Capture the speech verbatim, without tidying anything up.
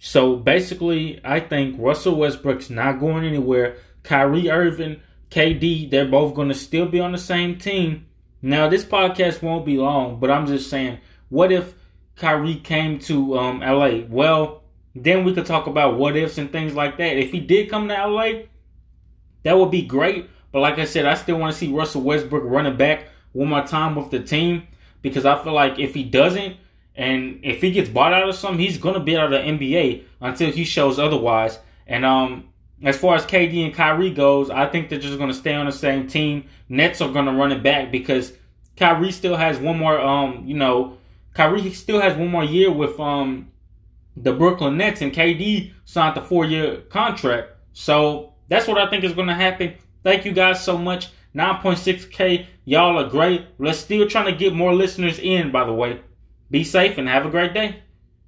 So basically, I think Russell Westbrook's not going anywhere. Kyrie Irving, K D, they're both going to still be on the same team. Now, this podcast won't be long, but I'm just saying, what if Kyrie came to um, L A? Well, then we could talk about what ifs and things like that. If he did come to L A, that would be great. But like I said, I still want to see Russell Westbrook running back one more time with the team, because I feel like if he doesn't, and if he gets bought out of something, he's going to be out of the N B A until he shows otherwise. And um, as far as K D and Kyrie goes, I think they're just going to stay on the same team. Nets are going to run it back because Kyrie still has one more, um, you know, Kyrie still has one more year with um the Brooklyn Nets, and K D signed the four-year contract. So that's what I think is going to happen. Thank you guys so much. nine point six K, y'all are great. Let's still trying to get more listeners in, by the way. Be safe and have a great day.